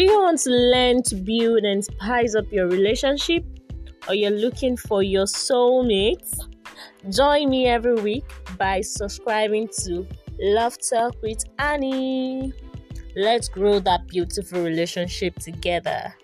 Do you want to learn to build and spice up your relationship? Or you're looking for your soulmates? Join me every week by subscribing to Love Talk with Annie. Let's grow that beautiful relationship together.